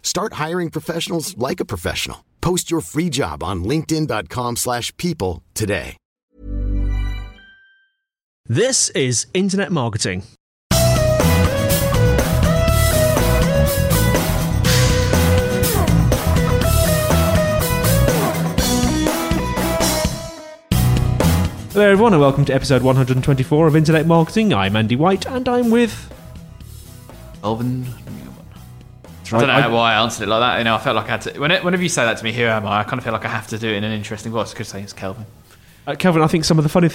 Start hiring professionals like a professional. Post your free job on linkedin.com/people today. This is Internet Marketing. Hello everyone and welcome to episode 124 of Internet Marketing. I'm Andy White and I'm with... Kelvin Newman. Right. I don't know why I answered it like that. You know, I felt like I had to. Whenever you say that to me, who am I? I kind of feel like I have to do it in an interesting voice. I could say it's Kelvin. Kelvin, I think some of the funniest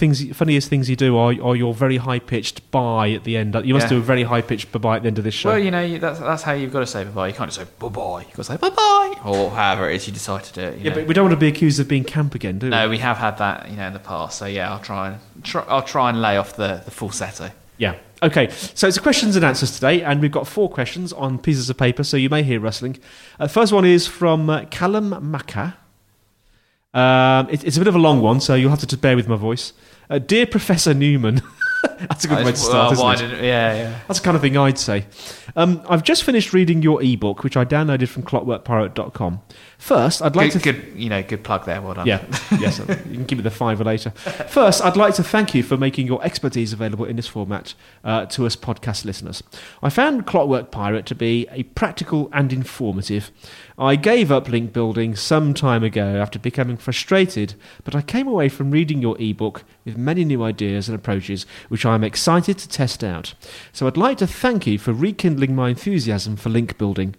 things you do are your very high-pitched bye at the end. You must do a very high-pitched bye-bye at the end of this show. Well, you know, that's how you've got to say bye-bye. You can't just say bye-bye. You've got to say bye-bye. Or however it is you decide to do it. But we don't want to be accused of being camp again, do we? No, we have had that, in the past. So, yeah, I'll try and lay off the falsetto. Yeah. Okay, so it's questions and answers today, and we've got four questions on pieces of paper, so you may hear rustling. First one is from Callum Macca. It's a bit of a long one, so you'll have to just bear with my voice. Dear Professor Newman... That's a good way to start, isn't it? Yeah. That's the kind of thing I'd say. I've just finished reading your ebook, which I downloaded from ClockworkPirate.com. First, I'd like good plug there. Well done. Yeah, yes, you can give me the fiver later. First, I'd like to thank you for making your expertise available in this format to us podcast listeners. I found Clockwork Pirate to be a practical and informative. I gave up link building some time ago after becoming frustrated, but I came away from reading your ebook with many new ideas and approaches, which I'm excited to test out. So I'd like to thank you for rekindling my enthusiasm for link building.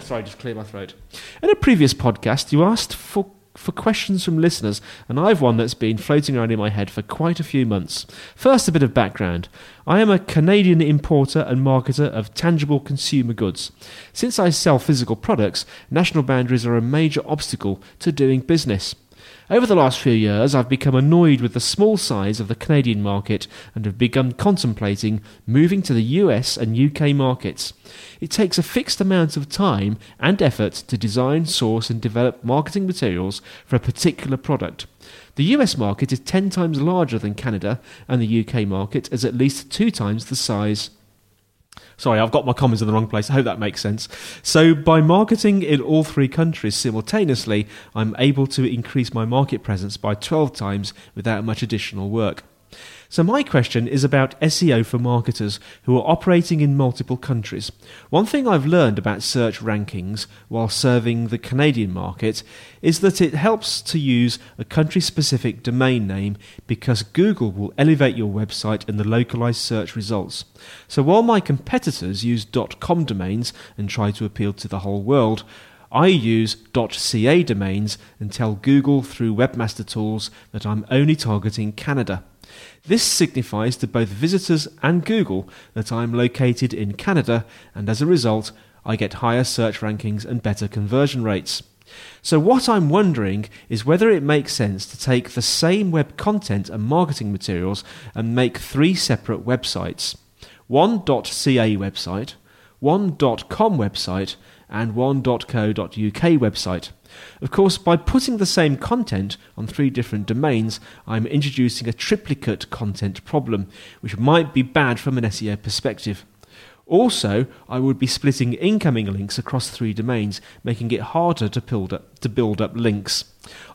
Sorry, just clear my throat. In a previous podcast, you asked for questions from listeners, and I've one that's been floating around in my head for quite a few months. First, a bit of background. I am a Canadian importer and marketer of tangible consumer goods. Since I sell physical products, national boundaries are a major obstacle to doing business. Over the last few years, I've become annoyed with the small size of the Canadian market and have begun contemplating moving to the US and UK markets. It takes a fixed amount of time and effort to design, source and develop marketing materials for a particular product. The US market is 10 times larger than Canada, and the UK market is at least 2 times the size. Sorry, I've got my comments in the wrong place. I hope that makes sense. So by marketing in all 3 countries simultaneously, I'm able to increase my market presence by 12 times without much additional work. So my question is about SEO for marketers who are operating in multiple countries. One thing I've learned about search rankings while serving the Canadian market is that it helps to use a country-specific domain name because Google will elevate your website in the localized search results. So while my competitors use .com domains and try to appeal to the whole world, I use .ca domains and tell Google through Webmaster Tools that I'm only targeting Canada. This signifies to both visitors and Google that I'm located in Canada, and as a result, I get higher search rankings and better conversion rates. So what I'm wondering is whether it makes sense to take the same web content and marketing materials and make 3 separate websites. One .ca website, one .com website, and one .co.uk website. Of course, by putting the same content on 3 different domains, I'm introducing a triplicate content problem, which might be bad from an SEO perspective. Also, I would be splitting incoming links across 3 domains, making it harder to build up links.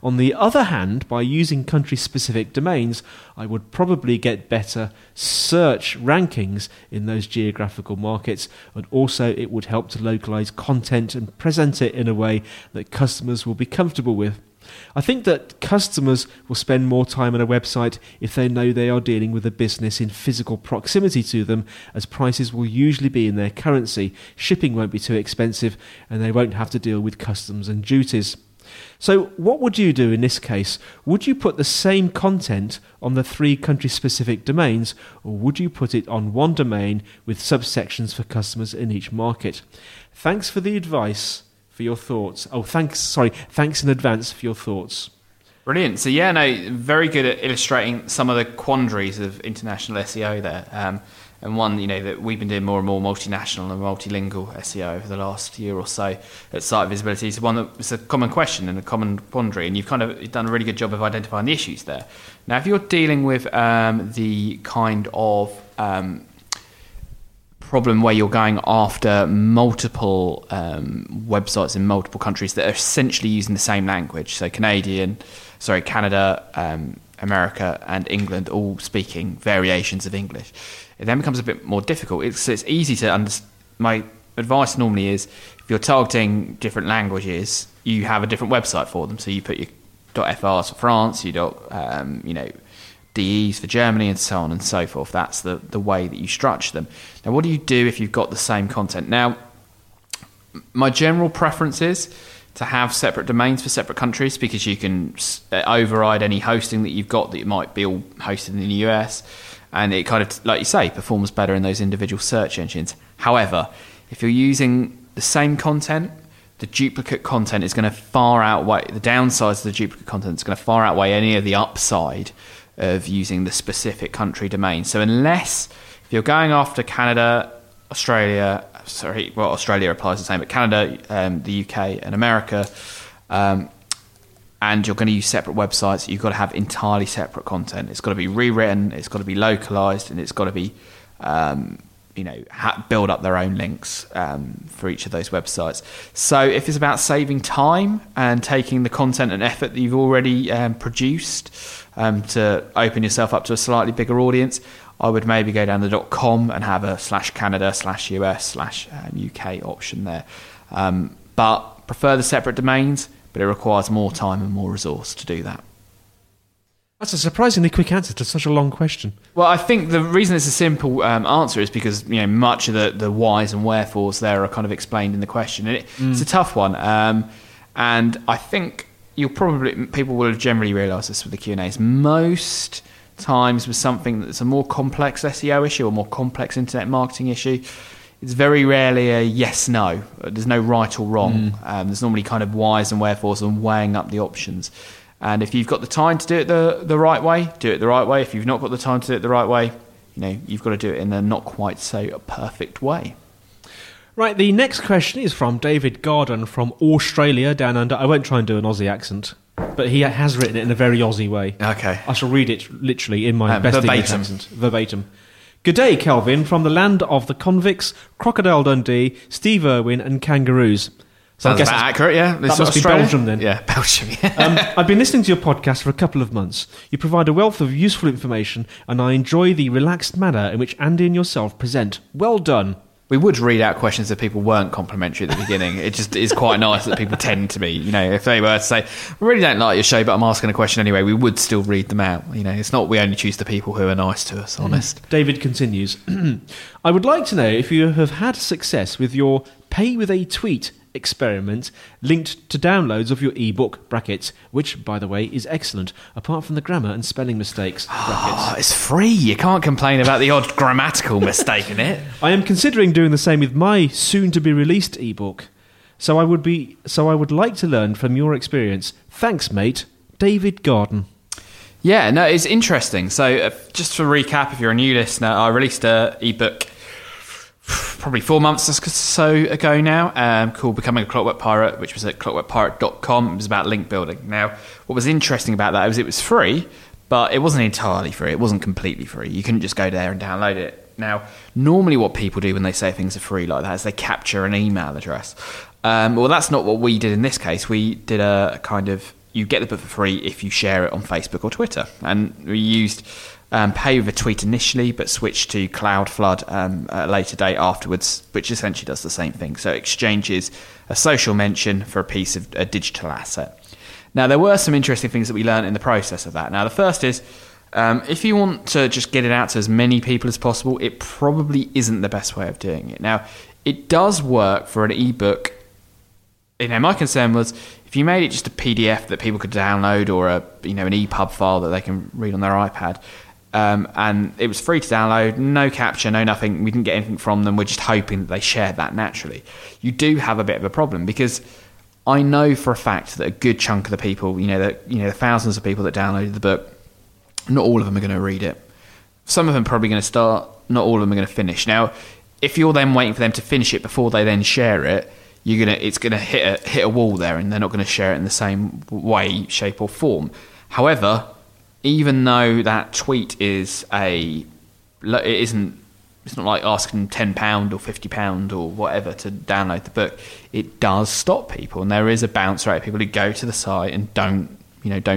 On the other hand, by using country-specific domains, I would probably get better search rankings in those geographical markets, and also it would help to localize content and present it in a way that customers will be comfortable with. I think that customers will spend more time on a website if they know they are dealing with a business in physical proximity to them, as prices will usually be in their currency, shipping won't be too expensive, and they won't have to deal with customs and duties. So what would you do in this case? Would you put the same content on the three country-specific domains, or would you put it on one domain with subsections for customers in each market? Thanks for the advice, for your thoughts. Thanks in advance for your thoughts. Brilliant. So very good at illustrating some of the quandaries of international SEO there. And one, that we've been doing more and more multinational and multilingual SEO over the last year or so at Site Visibility. It's one that's a common question and a common quandary, and you've done a really good job of identifying the issues there. Now, if you're dealing with the kind of problem where you're going after multiple websites in multiple countries that are essentially using the same language, so Canada, America and England all speaking variations of English, it then becomes a bit more difficult. It's easy to understand. My advice normally is, if you're targeting different languages, you have a different website for them. So you put your .frs for France, your .des for Germany, and so on and so forth. That's the way that you structure them. Now, what do you do if you've got the same content? Now, my general preference is to have separate domains for separate countries, because you can override any hosting that you've got that might be all hosted in the US, and it kind of, like you say, performs better in those individual search engines. However, if you're using the same content, the duplicate content is going to far outweigh the downsides of the duplicate content. It's going to far outweigh any of the upside of using the specific country domain. So unless if you're going after Canada, Australia applies the same, but Canada, the UK and America, and you're going to use separate websites, you've got to have entirely separate content. It's got to be rewritten, it's got to be localized, and it's got to be build up their own links for each of those websites. So if it's about saving time and taking the content and effort that you've already produced to open yourself up to a slightly bigger audience, I would maybe go down the .com and have a /Canada, /US, /UK option there. But prefer the separate domains, but it requires more time and more resource to do that. That's a surprisingly quick answer to such a long question. Well, I think the reason it's a simple answer is because much of the whys and wherefores there are kind of explained in the question. And it's a tough one. And I think people will have generally realised this with the Q&As. Most times with something that's a more complex SEO issue or more complex internet marketing issue, it's very rarely a yes, no. There's no right or wrong. There's normally kind of whys and wherefores and weighing up the options. And if you've got the time to do it the right way, do it the right way. If you've not got the time to do it the right way, you've got to do it in a not quite so perfect way. Right, the next question is from David Garden from Australia down under. I won't try and do an Aussie accent, but he has written it in a very Aussie way. Okay. I shall read it literally in my best English accent. Verbatim. Good day, Kelvin, from the land of the convicts, Crocodile Dundee, Steve Irwin and kangaroos. So sounds about accurate, yeah. That must be Belgium then. Yeah, Belgium, yeah. I've been listening to your podcast for a couple of months. You provide a wealth of useful information, and I enjoy the relaxed manner in which Andy and yourself present. Well done. We would read out questions that people weren't complimentary at the beginning. It just is quite nice that people tend to be, if they were to say, I really don't like your show, but I'm asking a question anyway, we would still read them out. It's not we only choose the people who are nice to us, honest. David continues, I would like to know if you have had success with your pay with a tweet experiment linked to downloads of your ebook (brackets), which, by the way, is excellent, apart from the grammar and spelling mistakes (brackets). Oh, it's free. You can't complain about the odd grammatical mistake in it. I am considering doing the same with my soon-to-be-released ebook. So I would like to learn from your experience. Thanks, mate, David Garden. Yeah, no, it's interesting. So, just to recap, if you're a new listener, I released an ebook probably 4 months or so ago now, called Becoming a Clockwork Pirate, which was at clockworkpirate.com. It was about link building. Now, what was interesting about that was it was free, but it wasn't entirely free. It wasn't completely free. You couldn't just go there and download it. Now, normally what people do when they say things are free like that is they capture an email address. Well, that's not what we did in this case. We did a kind of, you get the book for free if you share it on Facebook or Twitter. And we used pay with a tweet initially, but switch to CloudFlood at a later date afterwards, which essentially does the same thing. So it exchanges a social mention for a piece of a digital asset. Now, there were some interesting things that we learned in the process of that. Now, the first is, if you want to just get it out to as many people as possible, it probably isn't the best way of doing it. Now, it does work for an ebook. You know, my concern was if you made it just a PDF that people could download, or a, you know, an EPUB file that they can read on their iPad, and it was free to download, no capture, no nothing. We didn't get anything from them. We're just hoping that they shared that naturally. You do have a bit of a problem, because I know for a fact that a good chunk of the people, the thousands of people that downloaded the book, not all of them are going to read it. Some of them are probably going to start. Not all of them are going to finish. Now, if you're then waiting for them to finish it before they then share it, it's going to hit a wall there, and they're not going to share it in the same way, shape or form. However, even though that tweet it's not like asking £10 or £50 or whatever to download the book, it does stop people, and there is a bounce rate of people who go to the site and don't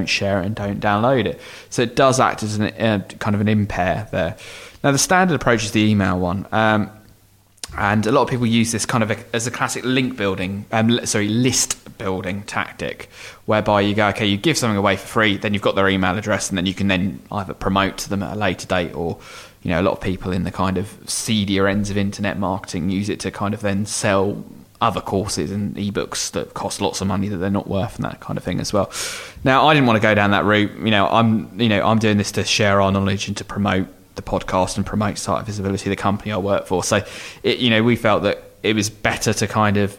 share it and don't download it. So it does act as kind of an impair there. Now, the standard approach is the email one. And a lot of people use this kind of as a classic list building tactic, whereby you go, okay, you give something away for free, then you've got their email address, and then you can then either promote to them at a later date, or, you know, a lot of people in the kind of seedier ends of internet marketing use it to kind of then sell other courses and ebooks that cost lots of money that they're not worth, and that kind of thing as well. Now, I didn't want to go down that route. I'm doing this to share our knowledge and to promote the podcast and promote Site Visibility, the company I work for. So, we felt that it was better to kind of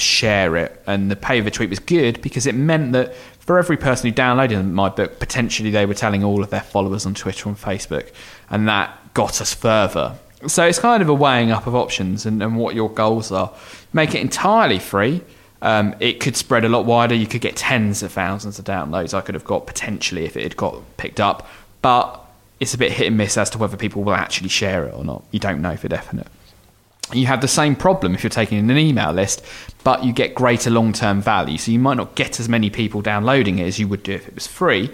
share it. And the pay of a tweet was good, because it meant that for every person who downloaded my book, potentially they were telling all of their followers on Twitter and Facebook, and that got us further. So it's kind of a weighing up of options and what your goals are. Make it entirely free. It could spread a lot wider. You could get tens of thousands of downloads. I could have got potentially if it had got picked up, but it's a bit hit and miss as to whether people will actually share it or not. You don't know for definite. You have the same problem if you're taking an email list, but you get greater long-term value. So you might not get as many people downloading it as you would do if it was free,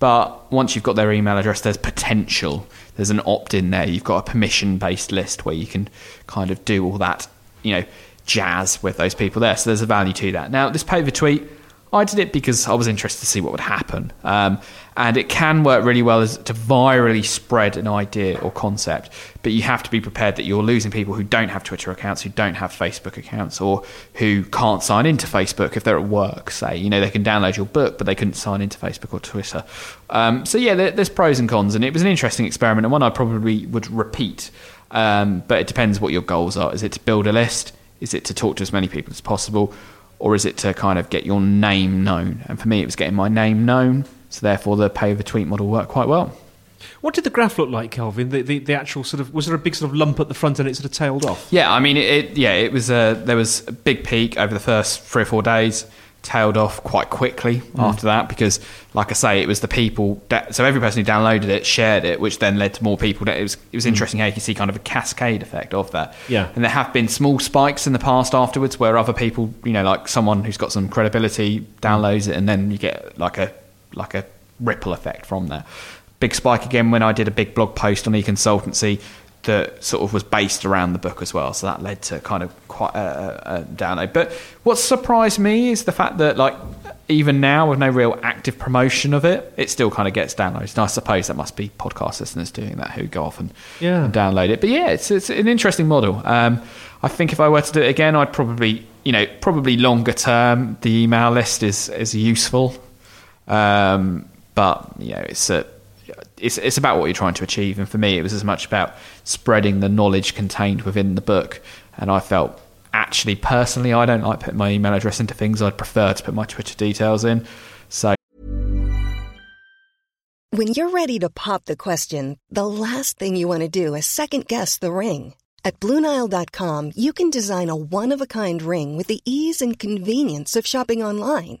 but once you've got their email address, there's potential. There's an opt-in there. You've got a permission-based list where you can kind of do all that, jazz with those people there. So there's a value to that. Now, this pay-per-tweet, I did it because I was interested to see what would happen. And it can work really well as to virally spread an idea or concept, but you have to be prepared that you're losing people who don't have Twitter accounts, who don't have Facebook accounts, or who can't sign into Facebook if they're at work, say. They can download your book, but they couldn't sign into Facebook or Twitter. There's pros and cons, and it was an interesting experiment, and one I probably would repeat. But it depends what your goals are. Is it to build a list? Is it to talk to as many people as possible? Or is it to kind of get your name known? And for me, it was getting my name known. So therefore, the pay-per-tweet model worked quite well. What did the graph look like, Kelvin? The actual sort of, was there a big sort of lump at the front and it sort of tailed off? Yeah, I mean, it was. There was a big peak over the first 3 or 4 days, tailed off quite quickly after that, because, like I say, it was the people. So every person who downloaded it shared it, which then led to more people. It was interesting how you can see kind of a cascade effect of that. Yeah. And there have been small spikes in the past afterwards where other people, like someone who's got some credibility downloads it, and then you get like a ripple effect from that. Big spike again when I did a big blog post on e-consultancy that sort of was based around the book as well, so that led to kind of quite a download. But what surprised me is the fact that, like, even now with no real active promotion of it, it still kind of gets downloads, and I suppose that must be podcast listeners doing that who go off and download it. But yeah, it's an interesting model. I think if I were to do it again, I'd probably longer term the email list is useful, but it's about what you're trying to achieve, and for me it was as much about spreading the knowledge contained within the book. And I felt, actually, personally, I don't like putting my email address into things. I'd prefer to put my Twitter details in. So when you're ready to pop the question, the last thing you want to do is second guess the ring. At BlueNile.com you can design a one-of-a-kind ring with the ease and convenience of shopping online.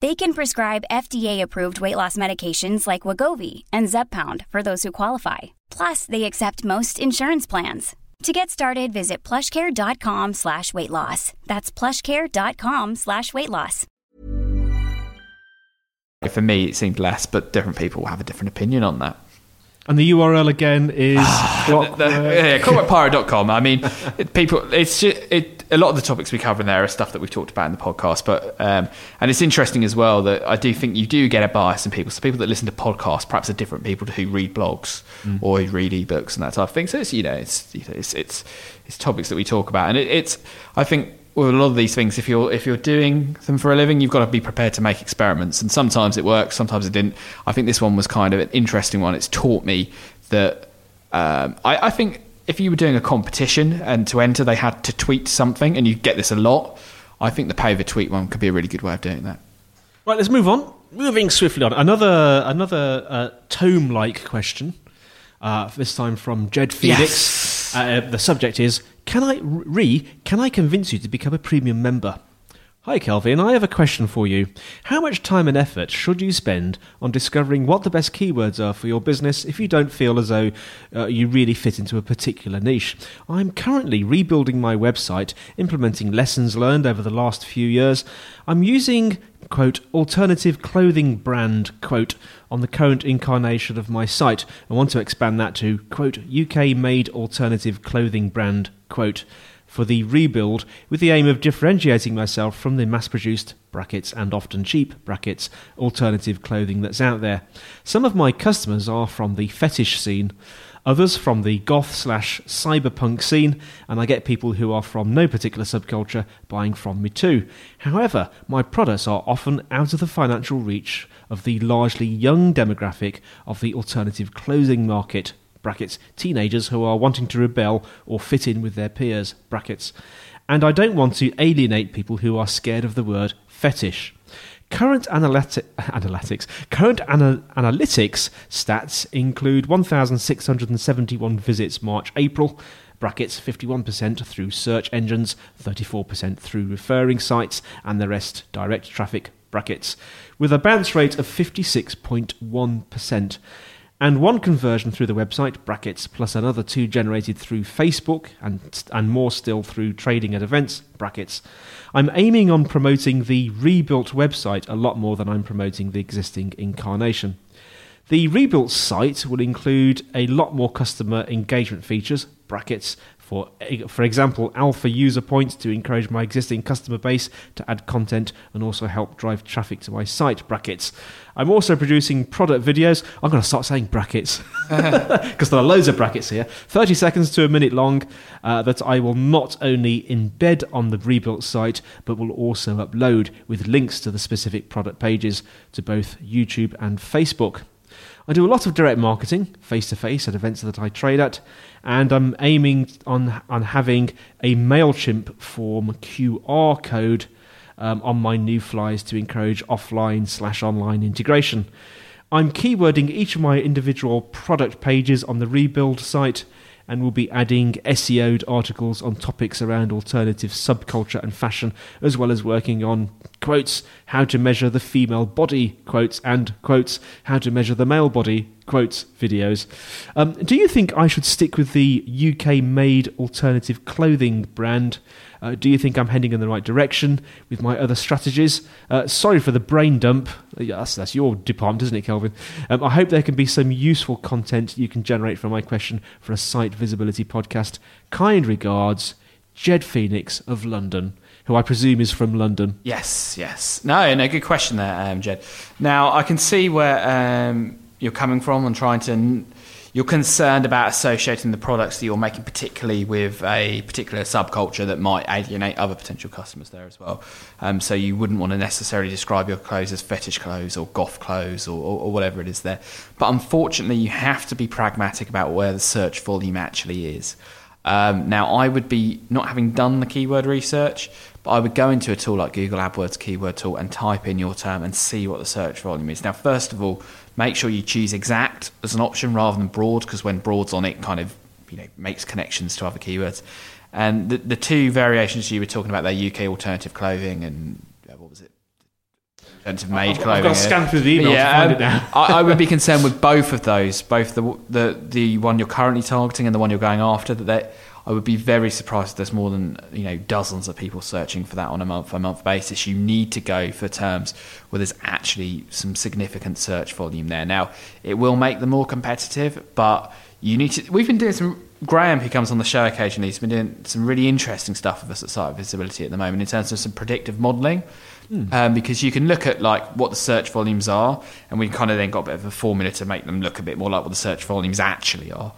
They can prescribe FDA-approved weight loss medications like Wegovy and Zepbound for those who qualify. Plus, they accept most insurance plans. To get started, visit plushcare.com/weight loss. That's plushcare.com/weight loss. For me, it seemed less, but different people have a different opinion on that. And the URL again is ClockworkPirate.com. I mean, a lot of the topics we cover in there are stuff that we've talked about in the podcast. But and it's interesting as well that I do think you do get a bias in people. So people that listen to podcasts perhaps are different people to who read blogs or who read ebooks and that type of thing. So it's topics that we talk about, and I think with a lot of these things, if you're doing them for a living, you've got to be prepared to make experiments, and sometimes it works, sometimes it didn't. I think this one was kind of an interesting one. It's taught me that I think if you were doing a competition and to enter they had to tweet something, and you get this a lot, I think the pay the tweet one could be a really good way of doing that. Right, let's move on. Moving swiftly on, another tome-like question, this time from Jed Felix. Yes. The subject is, Can I convince you to become a premium member? Hi, Kelvin. I have a question for you. How much time and effort should you spend on discovering what the best keywords are for your business if you don't feel as though you really fit into a particular niche? I'm currently rebuilding my website, implementing lessons learned over the last few years. I'm using, quote, alternative clothing brand, quote, on the current incarnation of my site. I want to expand that to, quote, UK-made alternative clothing brand, quote, for the rebuild, with the aim of differentiating myself from the mass-produced, brackets, and often cheap, brackets, alternative clothing that's out there. Some of my customers are from the fetish scene, others from the goth/cyberpunk scene, and I get people who are from no particular subculture buying from me too. However, my products are often out of the financial reach of the largely young demographic of the alternative clothing market, brackets, teenagers who are wanting to rebel or fit in with their peers, brackets. And I don't want to alienate people who are scared of the word fetish. Current analytics stats include 1,671 visits March-April, brackets 51% through search engines, 34% through referring sites, and the rest direct traffic, brackets, with a bounce rate of 56.1%. And one conversion through the website, brackets, plus another two generated through Facebook and more still through trading at events, brackets. I'm aiming on promoting the rebuilt website a lot more than I'm promoting the existing incarnation. The rebuilt site will include a lot more customer engagement features, brackets, for example, alpha user points to encourage my existing customer base to add content and also help drive traffic to my site, brackets. I'm also producing product videos. I'm going to start saying brackets because there are loads of brackets here. 30 seconds to a minute long that I will not only embed on the rebuilt site but will also upload with links to the specific product pages to both YouTube and Facebook. I do a lot of direct marketing, face-to-face at events that I trade at, and I'm aiming on having a MailChimp form QR code on my new flyers to encourage offline/online integration. I'm keywording each of my individual product pages on the rebuild site and will be adding SEO'd articles on topics around alternative subculture and fashion, as well as working on quotes, how to measure the female body, quotes, and quotes, how to measure the male body, quotes, videos. Do you think I should stick with the UK-made alternative clothing brand? Do you think I'm heading in the right direction with my other strategies? Sorry for the brain dump. Yeah, that's your department, isn't it, Kelvin? I hope there can be some useful content you can generate from my question for a site visibility podcast. Kind regards, Jed Phoenix of London, who I presume is from London. Yes. No, good question there, Jed. Now, I can see where you're coming from and trying to... You're concerned about associating the products that you're making particularly with a particular subculture that might alienate other potential customers there as well. So you wouldn't want to necessarily describe your clothes as fetish clothes or goth clothes or whatever it is there. But unfortunately, you have to be pragmatic about where the search volume actually is. Now, I would be, not having done the keyword research, but I would go into a tool like Google AdWords keyword tool and type in your term and see what the search volume is. Now, first of all, make sure you choose exact as an option rather than broad, because when broad's on it, kind of, makes connections to other keywords. And the two variations you were talking about there, UK alternative clothing and what was it? Alternative made clothing. I've got to scan through the email to find it now. I would be concerned with both of those, both the one you're currently targeting and the one you're going after. I would be very surprised if there's more than dozens of people searching for that on a month-by-month basis. You need to go for terms where there's actually some significant search volume there. Now, it will make them more competitive, but you need to... We've been doing some... Graham, who comes on the show occasionally, has been doing some really interesting stuff with us at Site Visibility at the moment in terms of some predictive modelling, because you can look at what the search volumes are, and we kind of then got a bit of a formula to make them look a bit more like what the search volumes actually are.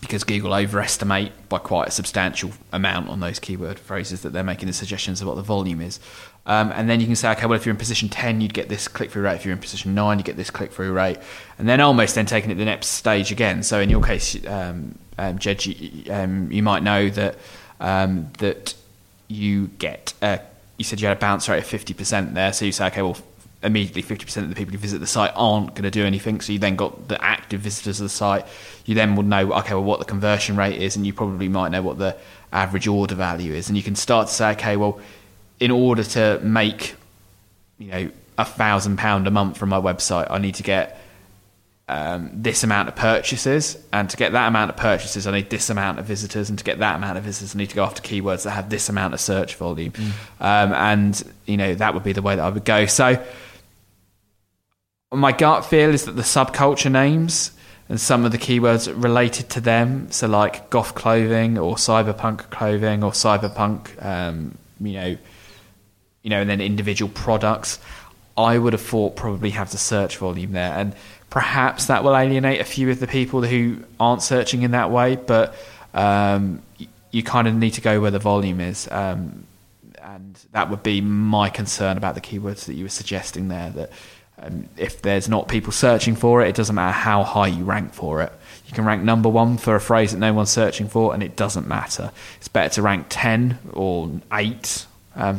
Because Google overestimate by quite a substantial amount on those keyword phrases that they're making the suggestions of what the volume is. And then you can say, okay, well, if you're in position 10, you'd get this click-through rate. If you're in position 9, you get this click-through rate. And then almost then taking it the next stage again. So in your case, Jed, you might know that that you get... you said you had a bounce rate of 50% there. So you say, okay, well, immediately 50% of the people who visit the site aren't going to do anything, so you then got the active visitors of the site. You then will know, okay, well, what the conversion rate is, and you probably might know what the average order value is, and you can start to say, okay, well, in order to make £1,000 a month from my website, I need to get this amount of purchases, and to get that amount of purchases I need this amount of visitors, and to get that amount of visitors I need to go after keywords that have this amount of search volume. And that would be the way that I would go. So my gut feel is that the subculture names and some of the keywords related to them, so like goth clothing or cyberpunk clothing or cyberpunk, and then individual products, I would have thought probably have the search volume there. And perhaps that will alienate a few of the people who aren't searching in that way, but you kind of need to go where the volume is. And that would be my concern about the keywords that you were suggesting there, that if there's not people searching for it, it doesn't matter how high you rank for it. You can rank number 1 for a phrase that no one's searching for, and it doesn't matter. It's better to rank 10 or 8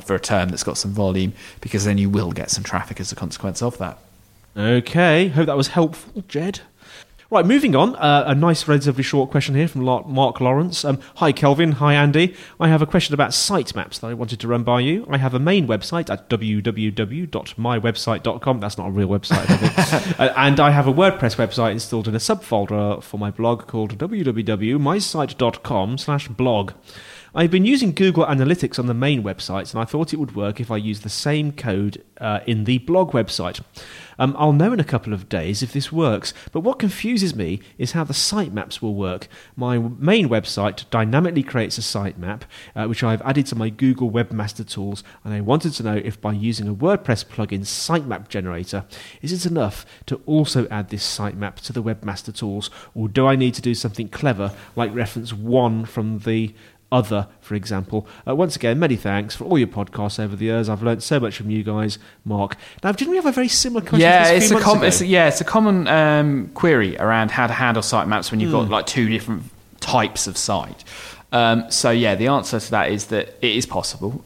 for a term that's got some volume, because then you will get some traffic as a consequence of that. Okay, hope that was helpful, Jed. Right, moving on, a nice relatively short question here from Mark Lawrence. Hi Kelvin, hi Andy. I have a question about sitemaps that I wanted to run by you. I have a main website at www.mywebsite.com. That's not a real website, I think. And I have a WordPress website installed in a subfolder for my blog called www.mysite.com/blog. I've been using Google Analytics on the main websites, and I thought it would work if I used the same code in the blog website. I'll know in a couple of days if this works, but what confuses me is how the sitemaps will work. My main website dynamically creates a sitemap, which I've added to my Google Webmaster Tools, and I wanted to know if by using a WordPress plugin sitemap generator, is it enough to also add this sitemap to the Webmaster Tools, or do I need to do something clever, like reference 1 from the other, for example. Once again, many thanks for all your podcasts over the years. I've learned so much from you guys, Mark. Now, didn't we have a very similar question? It's a common query around how to handle sitemaps when you've got two different types of site. The answer to that is that it is possible.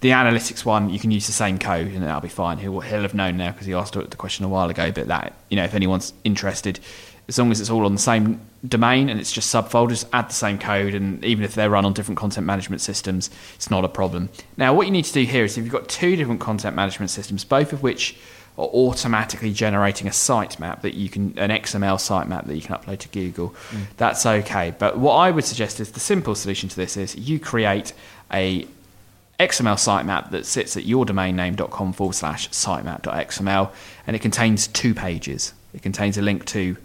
The analytics one, you can use the same code and that'll be fine. He'll have known now because he asked the question a while ago, but that, you know, if anyone's interested, as long as it's all on the same domain and it's just subfolders, add the same code, and even if they're run on different content management systems, it's not a problem. Now, what you need to do here is if you've got two different content management systems, both of which are automatically generating a sitemap that you can, an XML sitemap that you can upload to Google, that's okay. But what I would suggest is the simple solution to this is you create a XML sitemap that sits at yourdomainname.com/sitemap.xml, and it contains two pages. It contains a link to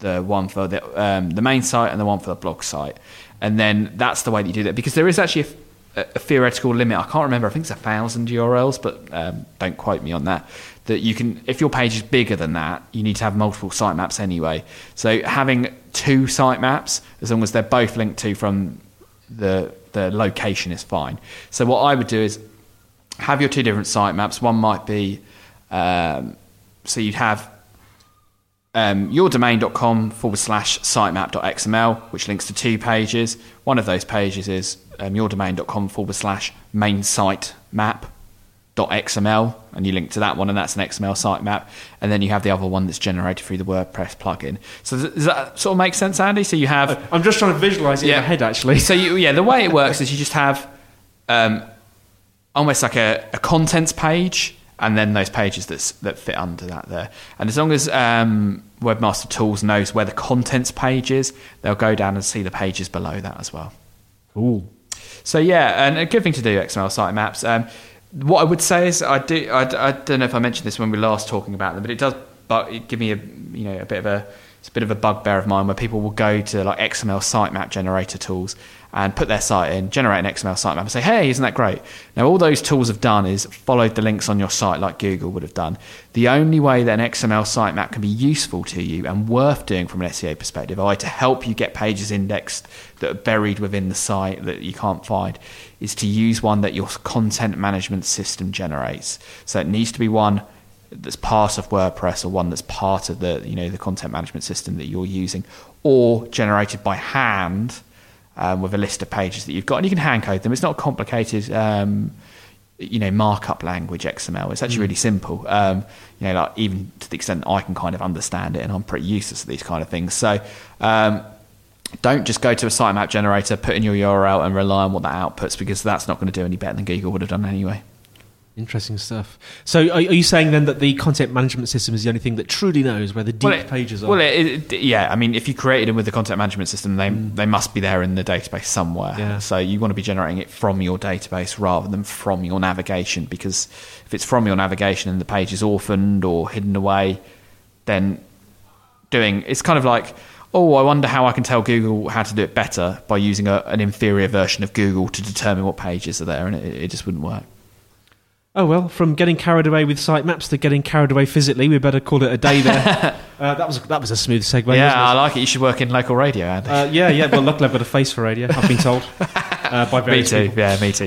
the one for the main site and the one for the blog site. And then that's the way that you do that, because there is actually a theoretical limit. I can't remember, I think it's 1,000 URLs, but don't quote me on that. That you can, if your page is bigger than that, you need to have multiple sitemaps anyway. So having two sitemaps, as long as they're both linked to from the location, is fine. So what I would do is have your two different sitemaps. One might be so you'd have yourdomain.com/sitemap.xml, which links to two pages. One of those pages is yourdomain.com/mainsitemap.xml, and you link to that one, and that's an XML sitemap. And then you have the other one that's generated through the WordPress plugin. So does that sort of make sense, Andy? So you have... I'm just trying to visualise it in my head, actually. So the way it works is you just have almost like a contents page, and then those pages that fit under that there. And as long as Webmaster Tools knows where the contents page is, they'll go down and see the pages below that as well. Cool. So yeah, and a good thing to do, XML sitemaps. What I would say is, I don't know if I mentioned this when we were last talking about them, but it does give me it's a bit of a bugbear of mine where people will go to like XML sitemap generator tools and put their site in, generate an XML sitemap and say, hey, isn't that great? Now, all those tools have done is followed the links on your site like Google would have done. The only way that an XML sitemap can be useful to you and worth doing from an SEO perspective, i.e. to help you get pages indexed that are buried within the site that you can't find, is to use one that your content management system generates. So it needs to be one that's part of WordPress, or one that's part of the content management system that you're using, or generated by hand, with a list of pages that you've got, and you can hand code them. It's not complicated, markup language XML. It's actually really simple. Like even to the extent that I can kind of understand it, and I'm pretty useless at these kind of things. So don't just go to a sitemap generator, put in your URL, and rely on what that outputs, because that's not going to do any better than Google would have done anyway. Interesting stuff. So are you saying then that the content management system is the only thing that truly knows where the pages are? Well, if you created them with the content management system, they must be there in the database somewhere. Yeah. So you want to be generating it from your database rather than from your navigation, because if it's from your navigation and the page is orphaned or hidden away, then it's kind of like, I wonder how I can tell Google how to do it better by using an inferior version of Google to determine what pages are there, and it just wouldn't work. Oh, well, from getting carried away with sitemaps to getting carried away physically, we better call it a day there. That was a smooth segue. Yeah, I like it. You should work in local radio, Andy. Well, luckily I've got a face for radio, I've been told. By various people. Me too.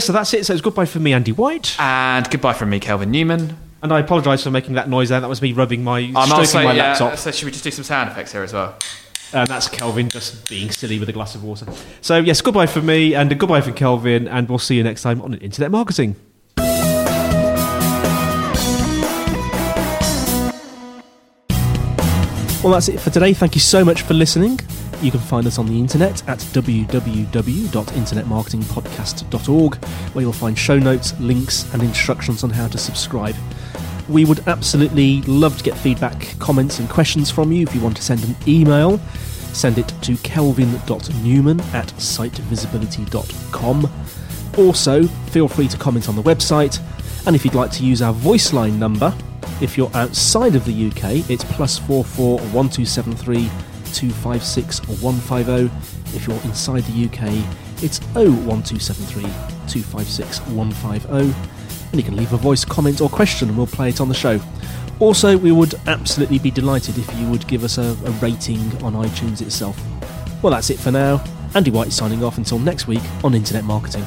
So that's it. So it's goodbye from me, Andy White. And goodbye from me, Kelvin Newman. And I apologise for making that noise there. That was me rubbing my laptop. So should we just do some sound effects here as well? And that's Kelvin just being silly with a glass of water. So, yes, goodbye from me and a goodbye from Kelvin, and we'll see you next time on Internet Marketing. Well, that's it for today. Thank you so much for listening. You can find us on the internet at www.internetmarketingpodcast.org, where you'll find show notes, links, and instructions on how to subscribe. We would absolutely love to get feedback, comments and questions from you. If you want to send an email, send it to kelvin.newman@sitevisibility.com. Also, feel free to comment on the website. And if you'd like to use our voice line number, if you're outside of the UK, it's +44 1273 256 150. If you're inside the UK, it's 01273 256 150. And you can leave a voice comment or question and we'll play it on the show. Also, we would absolutely be delighted if you would give us a rating on iTunes itself. Well, that's it for now. Andy White signing off until next week on Internet Marketing.